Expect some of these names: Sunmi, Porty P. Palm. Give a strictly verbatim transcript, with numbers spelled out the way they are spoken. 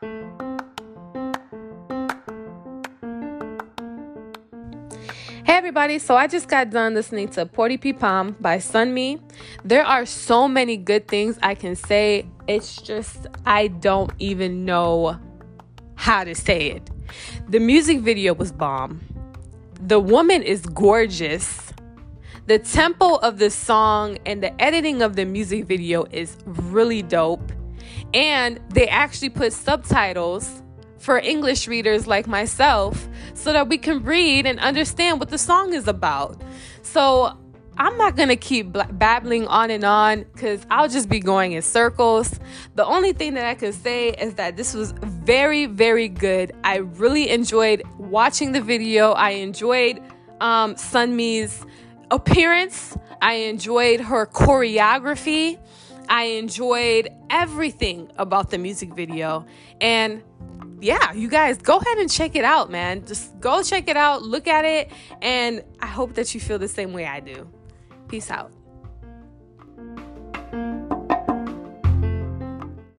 Hey everybody, so I just got done listening to Porty P. Palm by Sunmi. There are so many good things I can say. It's just, I don't even know how to say it. The music video was bomb. The woman is gorgeous. The tempo of the song and the editing of the music video is really dope. And they actually put subtitles for English readers like myself so that we can read and understand what the song is about. So I'm not going to keep babbling on and on because I'll just be going in circles. The only thing that I can say is that this was very, very good. I really enjoyed watching the video. I enjoyed um, Sunmi's appearance. I enjoyed her choreography. I enjoyed everything about the music video. And yeah, you guys, go ahead and check it out, man. Just go check it out, look at it, and I hope that you feel the same way I do. Peace out.